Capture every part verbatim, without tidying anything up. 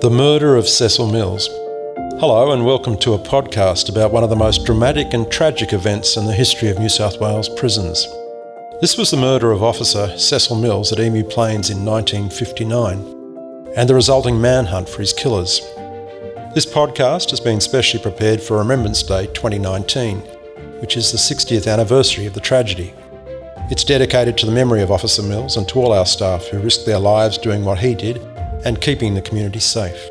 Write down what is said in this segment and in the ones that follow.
The murder of Cecil Mills. Hello and welcome to a podcast about one of the most dramatic and tragic events in the history of New South Wales prisons. This was the murder of Officer Cecil Mills at Emu Plains in nineteen fifty-nine, and the resulting manhunt for his killers. This podcast has been specially prepared for Remembrance Day twenty nineteen, which is the sixtieth anniversary of the tragedy. It's dedicated to the memory of Officer Mills and to all our staff who risked their lives doing what he did and keeping the community safe.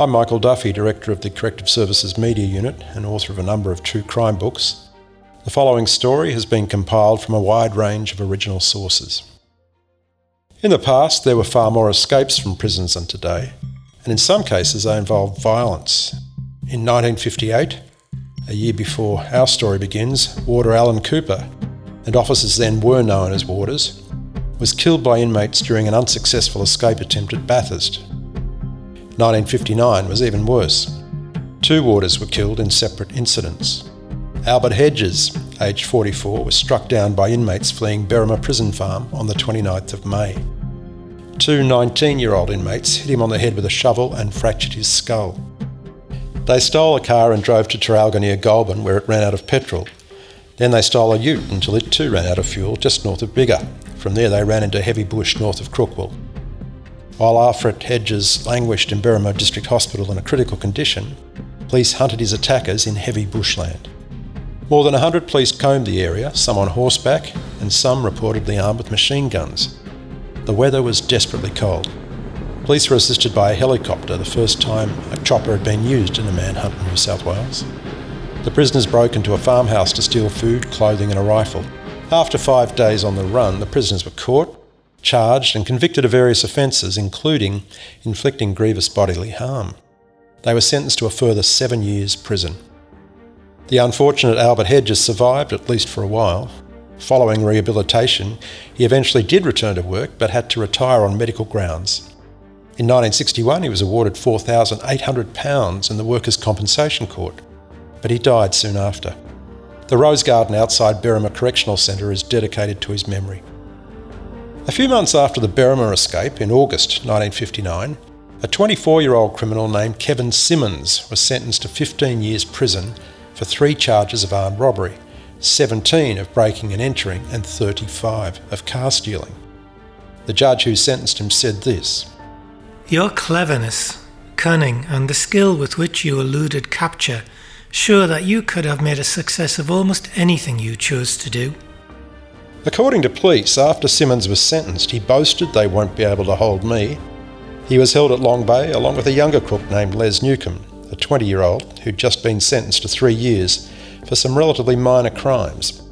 I'm Michael Duffy, Director of the Corrective Services Media Unit and author of a number of true crime books. The following story has been compiled from a wide range of original sources. In the past, there were far more escapes from prisons than today, and in some cases they involved violence. In nineteen fifty-eight, a year before our story begins, Warder Alan Cooper, and officers then were known as warders, was killed by inmates during an unsuccessful escape attempt at Bathurst. nineteen fifty-nine was even worse. Two warders were killed in separate incidents. Albert Hedges, aged forty-four, was struck down by inmates fleeing Berrima Prison Farm on the twenty-ninth of May. Two nineteen-year-old inmates hit him on the head with a shovel and fractured his skull. They stole a car and drove to Taralga near Goulburn, where it ran out of petrol. Then they stole a ute until it too ran out of fuel just north of Biggar. From there they ran into heavy bush north of Crookwell. While Alfred Hedges languished in Berrima District Hospital in a critical condition, police hunted his attackers in heavy bushland. More than one hundred police combed the area, some on horseback and some reportedly armed with machine guns. The weather was desperately cold. Police were assisted by a helicopter, the first time a chopper had been used in a manhunt in New South Wales. The prisoners broke into a farmhouse to steal food, clothing and a rifle. After five days on the run, the prisoners were caught, charged and convicted of various offences, including inflicting grievous bodily harm. They were sentenced to a further seven years prison. The unfortunate Albert Hedges survived, at least for a while. Following rehabilitation, he eventually did return to work, but had to retire on medical grounds. In nineteen sixty-one, he was awarded four thousand eight hundred pounds in the Workers' Compensation Court, but he died soon after. The Rose Garden outside Berrima Correctional Centre is dedicated to his memory. A few months after the Berrima escape, in August nineteen fifty-nine, a twenty-four-year-old criminal named Kevin Simmons was sentenced to fifteen years prison for three charges of armed robbery, seventeen of breaking and entering and thirty-five of car stealing. The judge who sentenced him said this: "Your cleverness, cunning and the skill with which you eluded capture sure that you could have made a success of almost anything you chose to do." According to police, after Simmons was sentenced, he boasted, "They won't be able to hold me." He was held at Long Bay along with a younger crook named Les Newcombe, a twenty-year-old who'd just been sentenced to three years for some relatively minor crimes.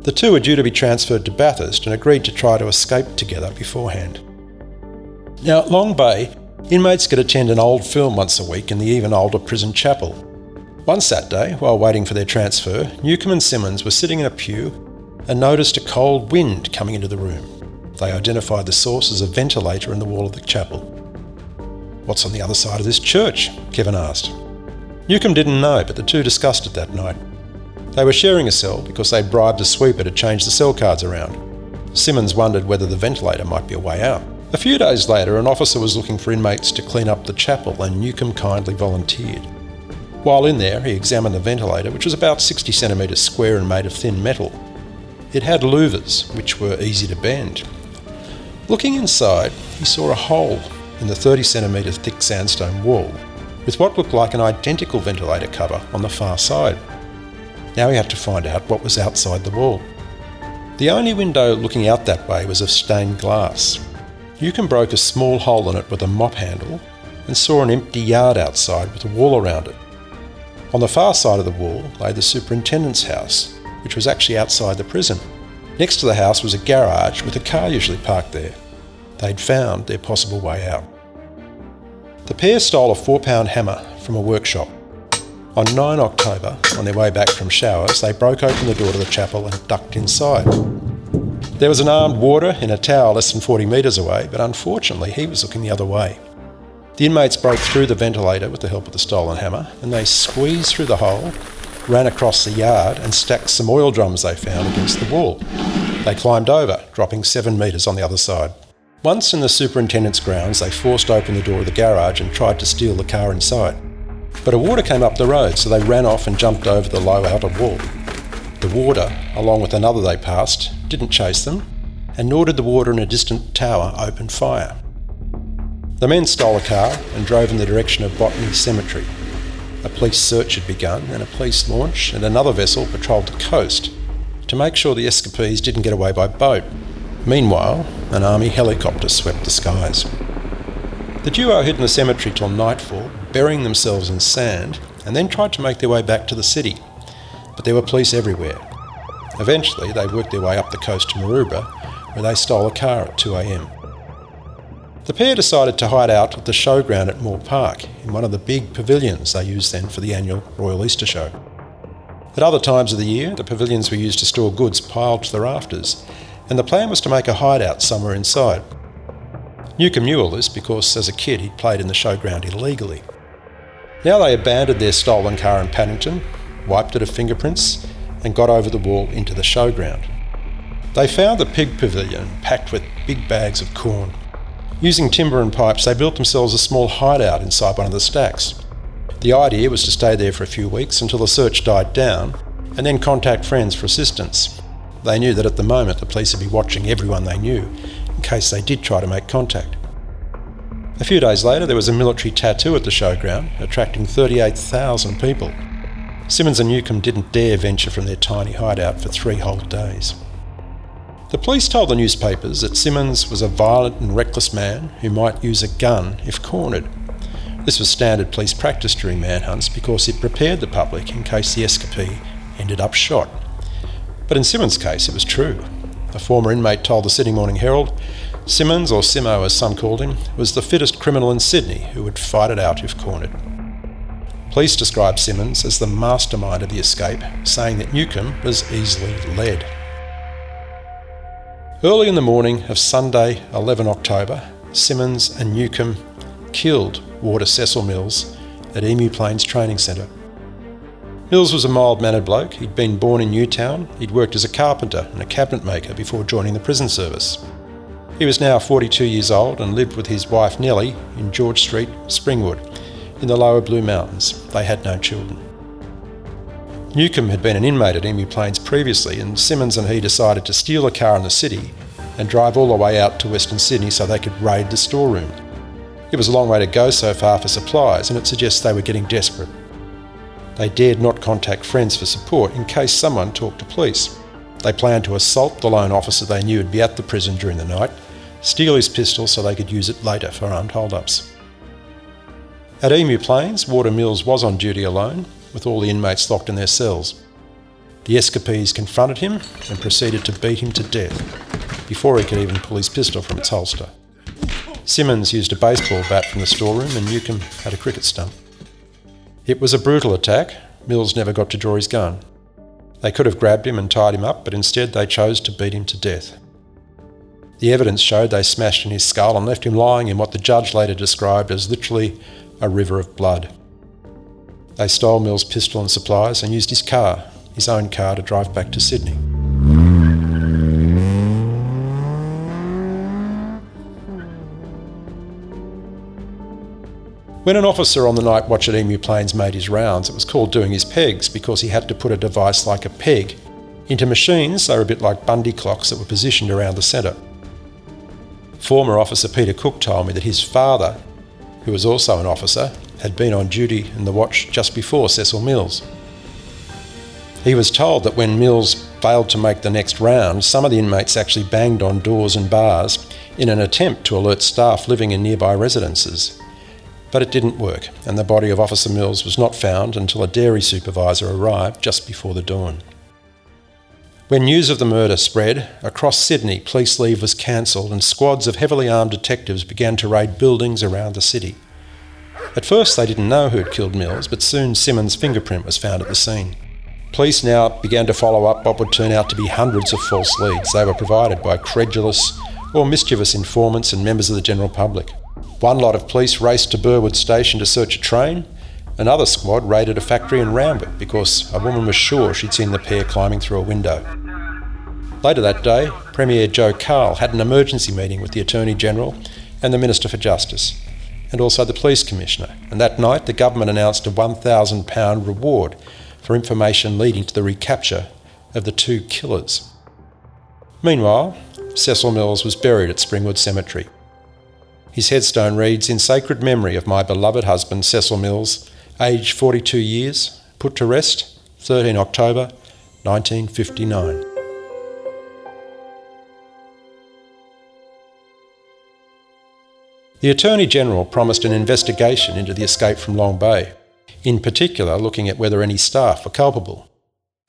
The two were due to be transferred to Bathurst and agreed to try to escape together beforehand. Now, at Long Bay, inmates could attend an old film once a week in the even older prison chapel. One Saturday, while waiting for their transfer, Newcombe and Simmons were sitting in a pew and noticed a cold wind coming into the room. They identified the source as a ventilator in the wall of the chapel. "What's on the other side of this church?" Kevin asked. Newcombe didn't know, but the two discussed it that night. They were sharing a cell because they bribed a sweeper to change the cell cards around. Simmons wondered whether the ventilator might be a way out. A few days later, an officer was looking for inmates to clean up the chapel and Newcombe kindly volunteered. While in there, he examined the ventilator, which was about sixty centimetres square and made of thin metal. It had louvers, which were easy to bend. Looking inside, he saw a hole in the thirty centimetre thick sandstone wall, with what looked like an identical ventilator cover on the far side. Now he had to find out what was outside the wall. The only window looking out that way was of stained glass. Newcombe broke a small hole in it with a mop handle and saw an empty yard outside with a wall around it. On the far side of the wall lay the superintendent's house, which was actually outside the prison. Next to the house was a garage with a car usually parked there. They'd found their possible way out. The pair stole a four-pound hammer from a workshop. On the ninth of October, on their way back from showers, they broke open the door to the chapel and ducked inside. There was an armed warder in a tower less than forty metres away, but unfortunately he was looking the other way. The inmates broke through the ventilator with the help of the stolen hammer, and they squeezed through the hole, ran across the yard and stacked some oil drums they found against the wall. They climbed over, dropping seven metres on the other side. Once in the superintendent's grounds, they forced open the door of the garage and tried to steal the car inside. But a warder came up the road, so they ran off and jumped over the low outer wall. The warder, along with another they passed, didn't chase them, and nor did the warder in a distant tower open fire. The men stole a car and drove in the direction of Botany Cemetery. A police search had begun, and a police launch and another vessel patrolled the coast to make sure the escapees didn't get away by boat. Meanwhile, an army helicopter swept the skies. The duo hid in the cemetery till nightfall, burying themselves in sand, and then tried to make their way back to the city. But there were police everywhere. Eventually, they worked their way up the coast to Maroubra, where they stole a car at two a.m. The pair decided to hide out at the showground at Moore Park, in one of the big pavilions they used then for the annual Royal Easter Show. At other times of the year, the pavilions were used to store goods piled to the rafters, and the plan was to make a hideout somewhere inside. Newcombe knew all this because, as a kid, he'd played in the showground illegally. Now they abandoned their stolen car in Paddington, wiped it of fingerprints, and got over the wall into the showground. They found the pig pavilion packed with big bags of corn. Using timber and pipes, they built themselves a small hideout inside one of the stacks. The idea was to stay there for a few weeks until the search died down, and then contact friends for assistance. They knew that at the moment the police would be watching everyone they knew, in case they did try to make contact. A few days later, there was a military tattoo at the showground, attracting thirty-eight thousand people. Simmons and Newcombe didn't dare venture from their tiny hideout for three whole days. The police told the newspapers that Simmons was a violent and reckless man who might use a gun if cornered. This was standard police practice during manhunts because it prepared the public in case the escapee ended up shot. But in Simmons' case, it was true. A former inmate told the Sydney Morning Herald, "Simmons, or Simo as some called him, was the fittest criminal in Sydney who would fight it out if cornered." Police described Simmons as the mastermind of the escape, saying that Newcombe was easily led. Early in the morning of Sunday, the eleventh of October, Simmons and Newcombe killed warder Cecil Mills at Emu Plains Training Centre. Mills was a mild-mannered bloke. He'd been born in Newtown. He'd worked as a carpenter and a cabinet maker before joining the prison service. He was now forty-two years old and lived with his wife Nellie in George Street, Springwood, in the Lower Blue Mountains. They had no children. Newcombe had been an inmate at Emu Plains previously, and Simmons and he decided to steal a car in the city and drive all the way out to Western Sydney so they could raid the storeroom. It was a long way to go so far for supplies, and it suggests they were getting desperate. They dared not contact friends for support in case someone talked to police. They planned to assault the lone officer they knew would be at the prison during the night, steal his pistol so they could use it later for armed hold-ups. At Emu Plains, warder Mills was on duty alone, with all the inmates locked in their cells. The escapees confronted him and proceeded to beat him to death before he could even pull his pistol from its holster. Simmons used a baseball bat from the storeroom and Newcombe had a cricket stump. It was a brutal attack. Mills never got to draw his gun. They could have grabbed him and tied him up, but instead they chose to beat him to death. The evidence showed they smashed in his skull and left him lying in what the judge later described as literally a river of blood. They stole Mills' pistol and supplies and used his car, his own car, to drive back to Sydney. When an officer on the night watch at Emu Plains made his rounds, it was called doing his pegs because he had to put a device like a peg into machines that were a bit like Bundy clocks that were positioned around the centre. Former officer Peter Cook told me that his father, who was also an officer, had been on duty in the watch just before Cecil Mills. He was told that when Mills failed to make the next round, some of the inmates actually banged on doors and bars in an attempt to alert staff living in nearby residences. But it didn't work, and the body of Officer Mills was not found until a dairy supervisor arrived just before the dawn. When news of the murder spread, across Sydney, police leave was cancelled and squads of heavily armed detectives began to raid buildings around the city. At first they didn't know who had killed Mills, but soon Simmons' fingerprint was found at the scene. Police now began to follow up what would turn out to be hundreds of false leads. They were provided by credulous or mischievous informants and members of the general public. One lot of police raced to Burwood Station to search a train. Another squad raided a factory in Randwick because a woman was sure she'd seen the pair climbing through a window. Later that day, Premier Joe Carl had an emergency meeting with the Attorney-General and the Minister for Justice, and also the Police Commissioner, and that night the government announced a one thousand pounds reward for information leading to the recapture of the two killers. Meanwhile, Cecil Mills was buried at Springwood Cemetery. His headstone reads, "In sacred memory of my beloved husband, Cecil Mills, aged forty-two years, put to rest, the thirteenth of October, nineteen fifty-nine. The Attorney-General promised an investigation into the escape from Long Bay, in particular looking at whether any staff were culpable.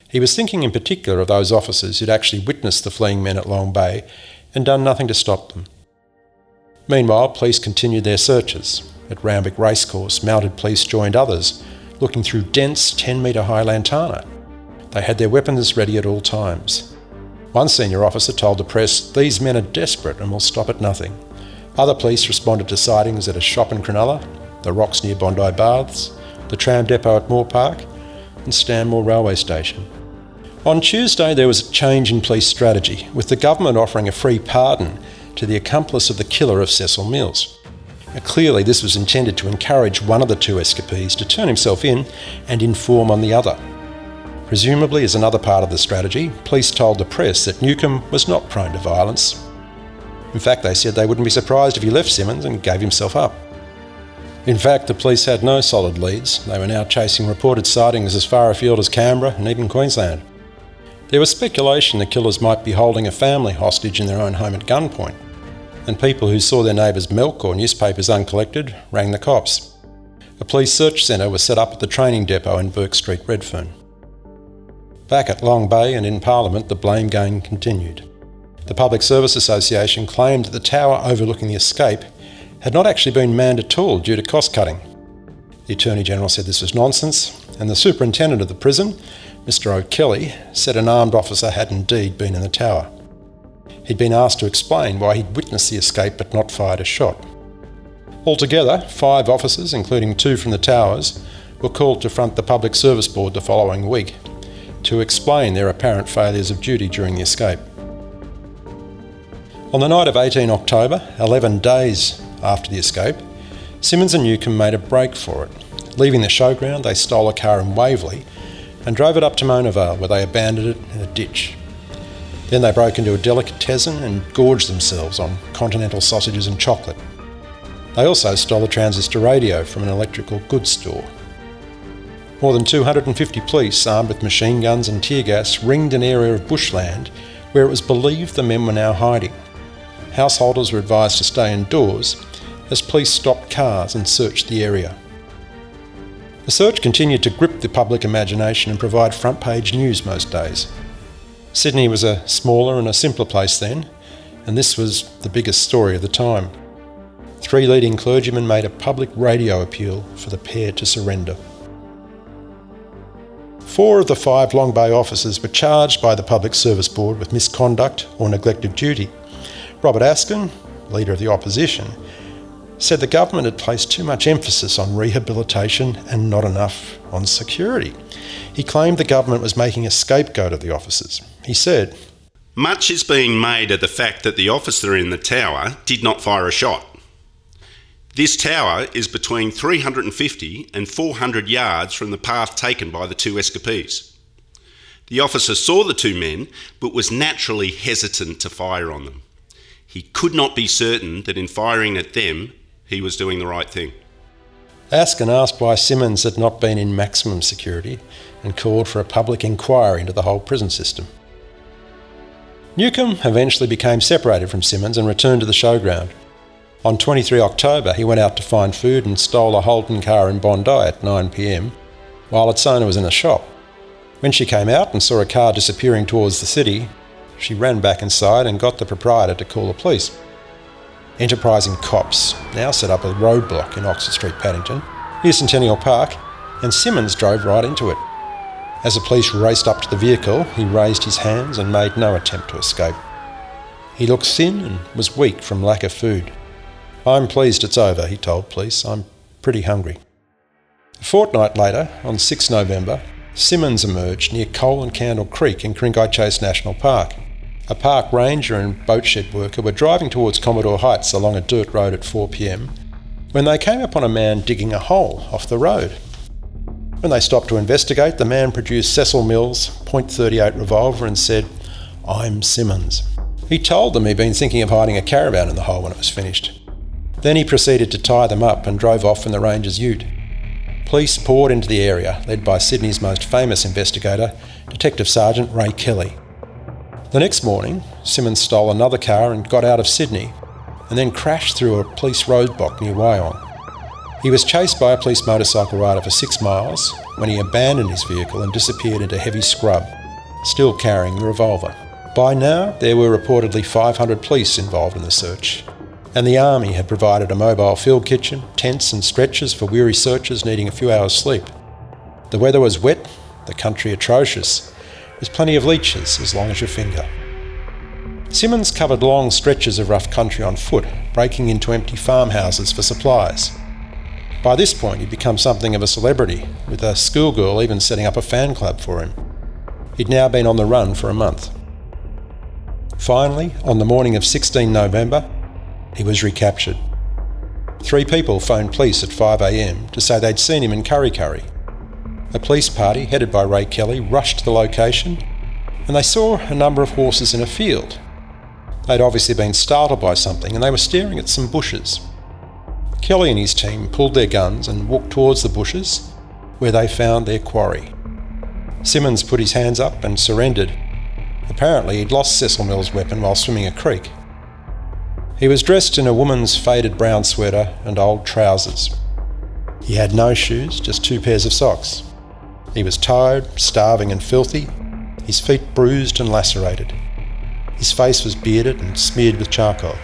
He was thinking in particular of those officers who'd actually witnessed the fleeing men at Long Bay and done nothing to stop them. Meanwhile, police continued their searches. At Randwick Racecourse, mounted police joined others, looking through dense ten metre high lantana. They had their weapons ready at all times. One senior officer told the press, "These men are desperate and will stop at nothing." Other police responded to sightings at a shop in Cronulla, the rocks near Bondi Baths, the tram depot at Moore Park and Stanmore Railway Station. On Tuesday, there was a change in police strategy, with the government offering a free pardon to the accomplice of the killer of Cecil Mills. Now, clearly, this was intended to encourage one of the two escapees to turn himself in and inform on the other. Presumably, as another part of the strategy, police told the press that Newcombe was not prone to violence. In fact, they said they wouldn't be surprised if he left Simmons and gave himself up. In fact, the police had no solid leads. They were now chasing reported sightings as far afield as Canberra and even Queensland. There was speculation the killers might be holding a family hostage in their own home at gunpoint, and people who saw their neighbours' milk or newspapers uncollected rang the cops. A police search centre was set up at the training depot in Bourke Street, Redfern. Back at Long Bay and in Parliament, the blame game continued. The Public Service Association claimed that the tower overlooking the escape had not actually been manned at all due to cost-cutting. The Attorney-General said this was nonsense, and the Superintendent of the prison, Mr O'Kelly, said an armed officer had indeed been in the tower. He'd been asked to explain why he'd witnessed the escape but not fired a shot. Altogether, five officers, including two from the towers, were called to front the Public Service Board the following week to explain their apparent failures of duty during the escape. On the night of eighteenth of October, eleven days after the escape, Simmons and Newcombe made a break for it. Leaving the showground, they stole a car in Waverley and drove it up to Mona Vale, where they abandoned it in a ditch. Then they broke into a delicatessen and gorged themselves on continental sausages and chocolate. They also stole a transistor radio from an electrical goods store. More than two hundred fifty police, armed with machine guns and tear gas, ringed an area of bushland where it was believed the men were now hiding. Householders were advised to stay indoors as police stopped cars and searched the area. The search continued to grip the public imagination and provide front-page news most days. Sydney was a smaller and a simpler place then, and this was the biggest story of the time. Three leading clergymen made a public radio appeal for the pair to surrender. Four of the five Long Bay officers were charged by the Public Service Board with misconduct or neglect of duty. Robert Askin, leader of the opposition, said the government had placed too much emphasis on rehabilitation and not enough on security. He claimed the government was making a scapegoat of the officers. He said, "Much is being made of the fact that the officer in the tower did not fire a shot. This tower is between three hundred fifty and four hundred yards from the path taken by the two escapees. The officer saw the two men, but was naturally hesitant to fire on them. He could not be certain that in firing at them, he was doing the right thing." Askin asked why Simmons had not been in maximum security and called for a public inquiry into the whole prison system. Newcombe eventually became separated from Simmons and returned to the showground. On the twenty-third of October, he went out to find food and stole a Holden car in Bondi at nine p.m, while its owner was in a shop. When she came out and saw a car disappearing towards the city, she ran back inside and got the proprietor to call the police. Enterprising cops now set up a roadblock in Oxford Street, Paddington, near Centennial Park, and Simmons drove right into it. As the police raced up to the vehicle, he raised his hands and made no attempt to escape. He looked thin and was weak from lack of food. "I'm pleased it's over," he told police. "I'm pretty hungry." A fortnight later, on the sixth of November, Simmons emerged near Coal and Candle Creek in Cringai Chase National Park. a park ranger and boat shed worker were driving towards Commodore Heights along a dirt road at four p m when they came upon a man digging a hole off the road. When they stopped to investigate, the man produced Cecil Mills' point thirty-eight revolver and said, "I'm Simmons." He told them he'd been thinking of hiding a caravan in the hole when it was finished. Then he proceeded to tie them up and drove off in the ranger's ute. Police poured into the area, led by Sydney's most famous investigator, Detective Sergeant Ray Kelly. The next morning, Simmons stole another car and got out of Sydney, and then crashed through a police roadblock near Wyong. He was chased by a police motorcycle rider for six miles when he abandoned his vehicle and disappeared into heavy scrub, still carrying the revolver. By now, there were reportedly five hundred police involved in the search, and the Army had provided a mobile field kitchen, tents and stretchers for weary searchers needing a few hours' sleep. The weather was wet, the country atrocious. There's plenty of leeches as long as your finger. Simmons covered long stretches of rough country on foot, breaking into empty farmhouses for supplies. By this point, he'd become something of a celebrity, with a schoolgirl even setting up a fan club for him. He'd now been on the run for a month. Finally, on the morning of the sixteenth of November, he was recaptured. Three people phoned police at five a m to say they'd seen him in Kurri Kurri. A police party, headed by Ray Kelly, rushed to the location, and they saw a number of horses in a field. They'd obviously been startled by something, and they were staring at some bushes. Kelly and his team pulled their guns and walked towards the bushes, where they found their quarry. Simmons put his hands up and surrendered. Apparently he'd lost Cecil Mills' weapon while swimming a creek. He was dressed in a woman's faded brown sweater and old trousers. He had no shoes, just two pairs of socks. He was tired, starving and filthy, his feet bruised and lacerated. His face was bearded and smeared with charcoal.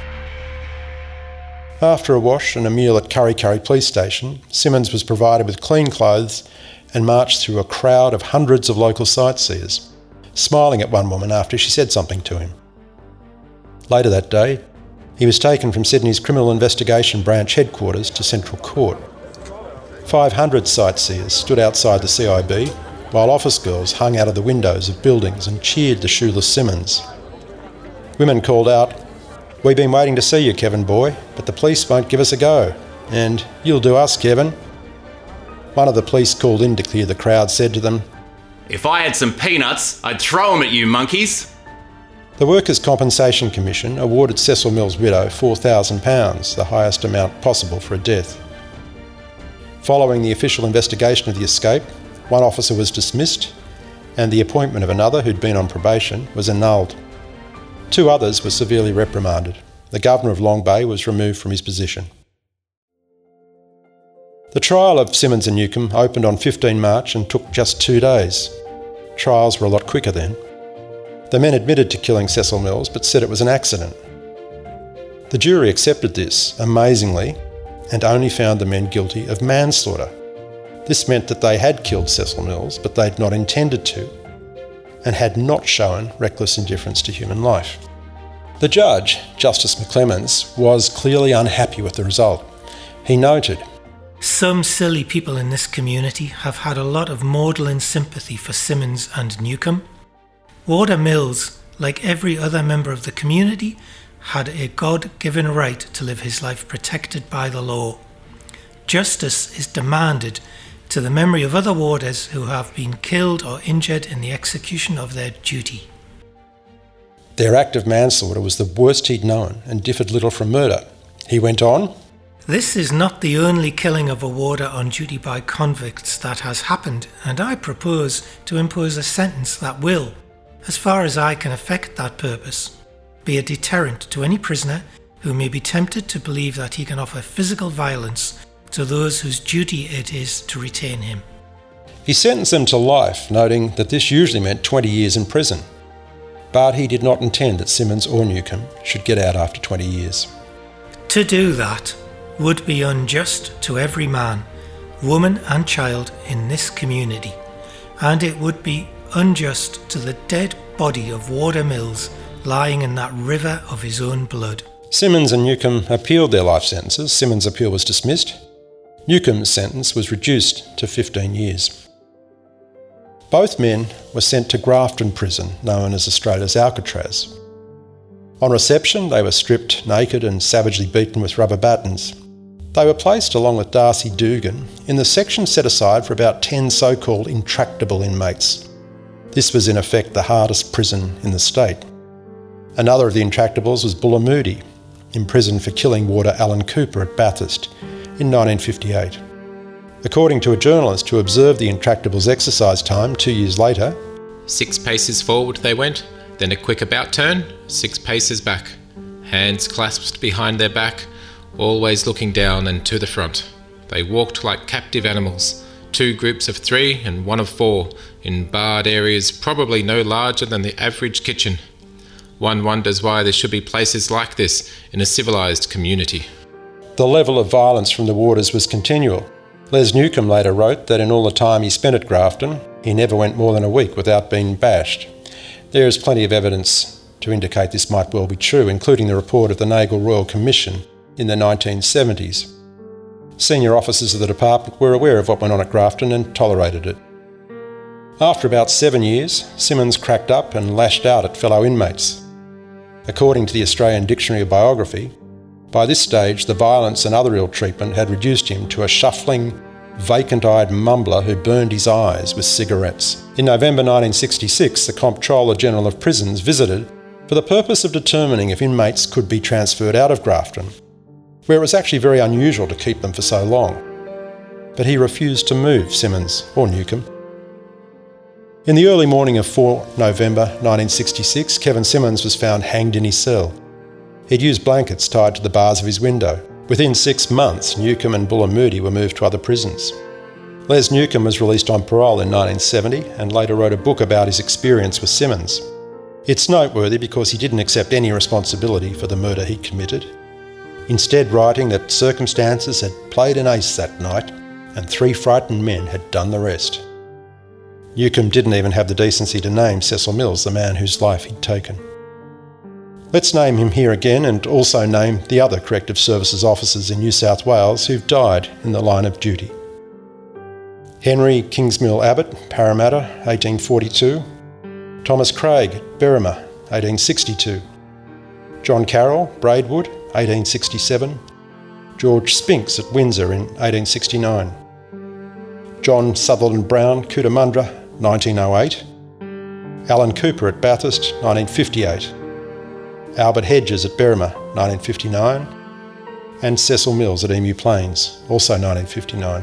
After a wash and a meal at Kurri Kurri Police Station, Simmons was provided with clean clothes and marched through a crowd of hundreds of local sightseers, smiling at one woman after she said something to him. Later that day, he was taken from Sydney's Criminal Investigation Branch headquarters to Central Court. five hundred sightseers stood outside the C I B, while office girls hung out of the windows of buildings and cheered the shoeless Simmons. Women called out, "We've been waiting to see you, Kevin boy, but the police won't give us a go," and "You'll do us, Kevin." One of the police called in to clear the crowd said to them, "If I had some peanuts, I'd throw them at you monkeys." The Workers' Compensation Commission awarded Cecil Mills' widow four thousand pounds, the highest amount possible for a death. Following the official investigation of the escape, one officer was dismissed, and the appointment of another who'd been on probation was annulled. Two others were severely reprimanded. The Governor of Long Bay was removed from his position. The trial of Simmons and Newcombe opened on the fifteenth of March and took just two days. Trials were a lot quicker then. The men admitted to killing Cecil Mills but said it was an accident. The jury accepted this, amazingly, and only found the men guilty of manslaughter. This meant that they had killed Cecil Mills but they'd not intended to, and had not shown reckless indifference to human life. The judge, Justice McClemens, was clearly unhappy with the result. He noted, "Some silly people in this community have had a lot of maudlin sympathy for Simmons and Newcombe. Warder Mills, like every other member of the community, had a God-given right to live his life protected by the law. Justice is demanded to the memory of other warders who have been killed or injured in the execution of their duty." Their act of manslaughter was the worst he'd known and differed little from murder. He went on, "This is not the only killing of a warder on duty by convicts that has happened, and I propose to impose a sentence that will, as far as I can effect that purpose, be a deterrent to any prisoner who may be tempted to believe that he can offer physical violence to those whose duty it is to retain him." He sentenced them to life, noting that this usually meant twenty years in prison. But he did not intend that Simmons or Newcombe should get out after twenty years. "To do that would be unjust to every man, woman and child in this community, and it would be unjust to the dead body of Warder Mills lying in that river of his own blood." Simmons and Newcombe appealed their life sentences. Simmons' appeal was dismissed. Newcomb's sentence was reduced to fifteen years. Both men were sent to Grafton Prison, known as Australia's Alcatraz, On reception, they were stripped naked and savagely beaten with rubber batons. They were placed, along with Darcy Dugan, in the section set aside for about ten so-called intractable inmates. This was in effect the hardest prison in the state. Another of the intractables was Bulla Moody, imprisoned for killing warder Alan Cooper at Bathurst in nineteen fifty-eight. According to a journalist who observed the intractables' exercise time two years later, six paces forward they went, then a quick about turn, six paces back, hands clasped behind their back, always looking down and to the front. They walked like captive animals, two groups of three and one of four, in barred areas probably no larger than the average kitchen. One wonders why there should be places like this in a civilised community. The level of violence from the warders was continual. Les Newcombe later wrote that in all the time he spent at Grafton, he never went more than a week without being bashed. There is plenty of evidence to indicate this might well be true, including the report of the Nagle Royal Commission in the nineteen seventies. Senior officers of the department were aware of what went on at Grafton and tolerated it. After about seven years, Simmons cracked up and lashed out at fellow inmates. According to the Australian Dictionary of Biography, by this stage the violence and other ill treatment had reduced him to a shuffling, vacant-eyed mumbler who burned his eyes with cigarettes. In November nineteen sixty-six, the Comptroller General of Prisons visited for the purpose of determining if inmates could be transferred out of Grafton, where it was actually very unusual to keep them for so long. But he refused to move Simmons or Newcombe. In the early morning of the fourth of November nineteen sixty-six, Kevin Simmons was found hanged in his cell. He'd used blankets tied to the bars of his window. Within six months, Newcombe and Bulla Moody were moved to other prisons. Les Newcombe was released on parole in nineteen seventy and later wrote a book about his experience with Simmons. It's noteworthy because he didn't accept any responsibility for the murder he'd committed, instead writing that circumstances had played an ace that night and three frightened men had done the rest. Newcombe didn't even have the decency to name Cecil Mills, the man whose life he'd taken. Let's name him here again and also name the other corrective services officers in New South Wales who've died in the line of duty. Henry Kingsmill Abbott, Parramatta, eighteen forty-two. Thomas Craig, Berrima, eighteen sixty-two. John Carroll, Braidwood, eighteen sixty-seven. George Spinks at Windsor in eighteen sixty-nine. John Sutherland Brown, Cootamundra, nineteen oh eight. Alan Cooper at Bathurst, nineteen fifty-eight. Albert Hedges at Berrima, nineteen fifty-nine. And Cecil Mills at Emu Plains, also nineteen fifty-nine.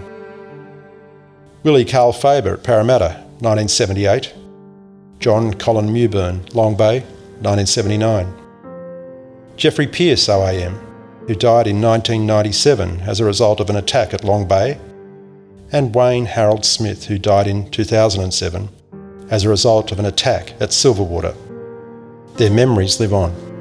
Willie Carl Faber at Parramatta, nineteen seventy-eight. John Colin Mewburn, Long Bay, nineteen seventy-nine. Geoffrey Pearce O A M, who died in nineteen ninety-seven as a result of an attack at Long Bay, and Wayne Harold Smith, who died in two thousand seven as a result of an attack at Silverwater. Their memories live on.